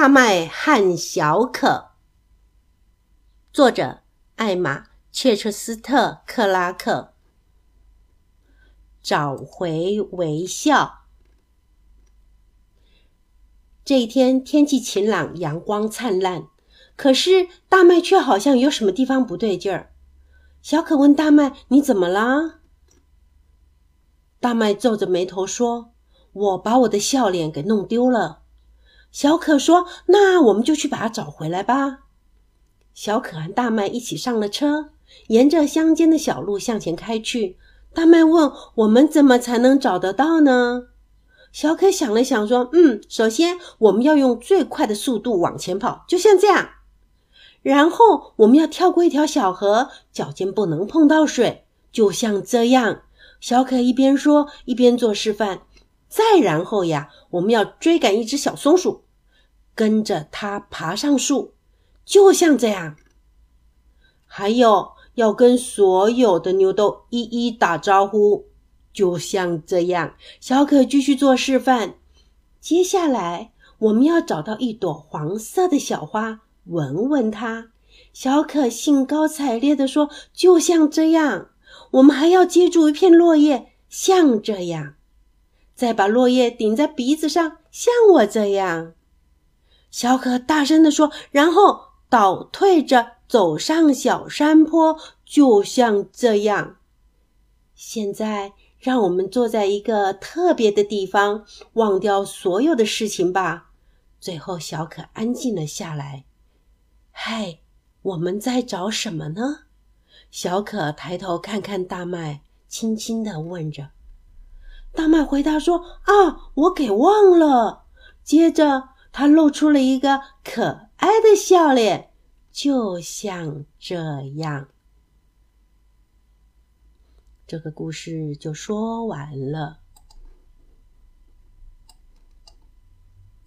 大麦和小可。作者艾玛·切彻斯特·克拉克。找回微笑。这一天天气晴朗，阳光灿烂，可是大麦却好像有什么地方不对劲儿。小可问大麦：“你怎么啦？”大麦皱着眉头说：“我把我的笑脸给弄丢了。”小可说：“那我们就去把它找回来吧。”小可和大麦一起上了车，沿着乡间的小路向前开去。大麦问：“我们怎么才能找得到呢？”小可想了想说：“首先我们要用最快的速度往前跑，就像这样。然后我们要跳过一条小河，脚尖不能碰到水，就像这样。”小可一边说一边做示范。再然后呀，我们要追赶一只小松鼠，跟着它爬上树，就像这样。还有要跟所有的牛都一一打招呼，就像这样。小可继续做示范。接下来我们要找到一朵黄色的小花，闻闻它。小可兴高采烈地说：“就像这样。”我们还要接住一片落叶，像这样。再把落叶顶在鼻子上，像我这样。小可大声地说，然后倒退着走上小山坡，就像这样。现在让我们坐在一个特别的地方，忘掉所有的事情吧。最后小可安静了下来。嗨，我们在找什么呢？小可抬头看看大麦，轻轻地问着。大麦回答说：“啊，我给忘了。”接着他露出了一个可爱的笑脸，就像这样。这个故事就说完了。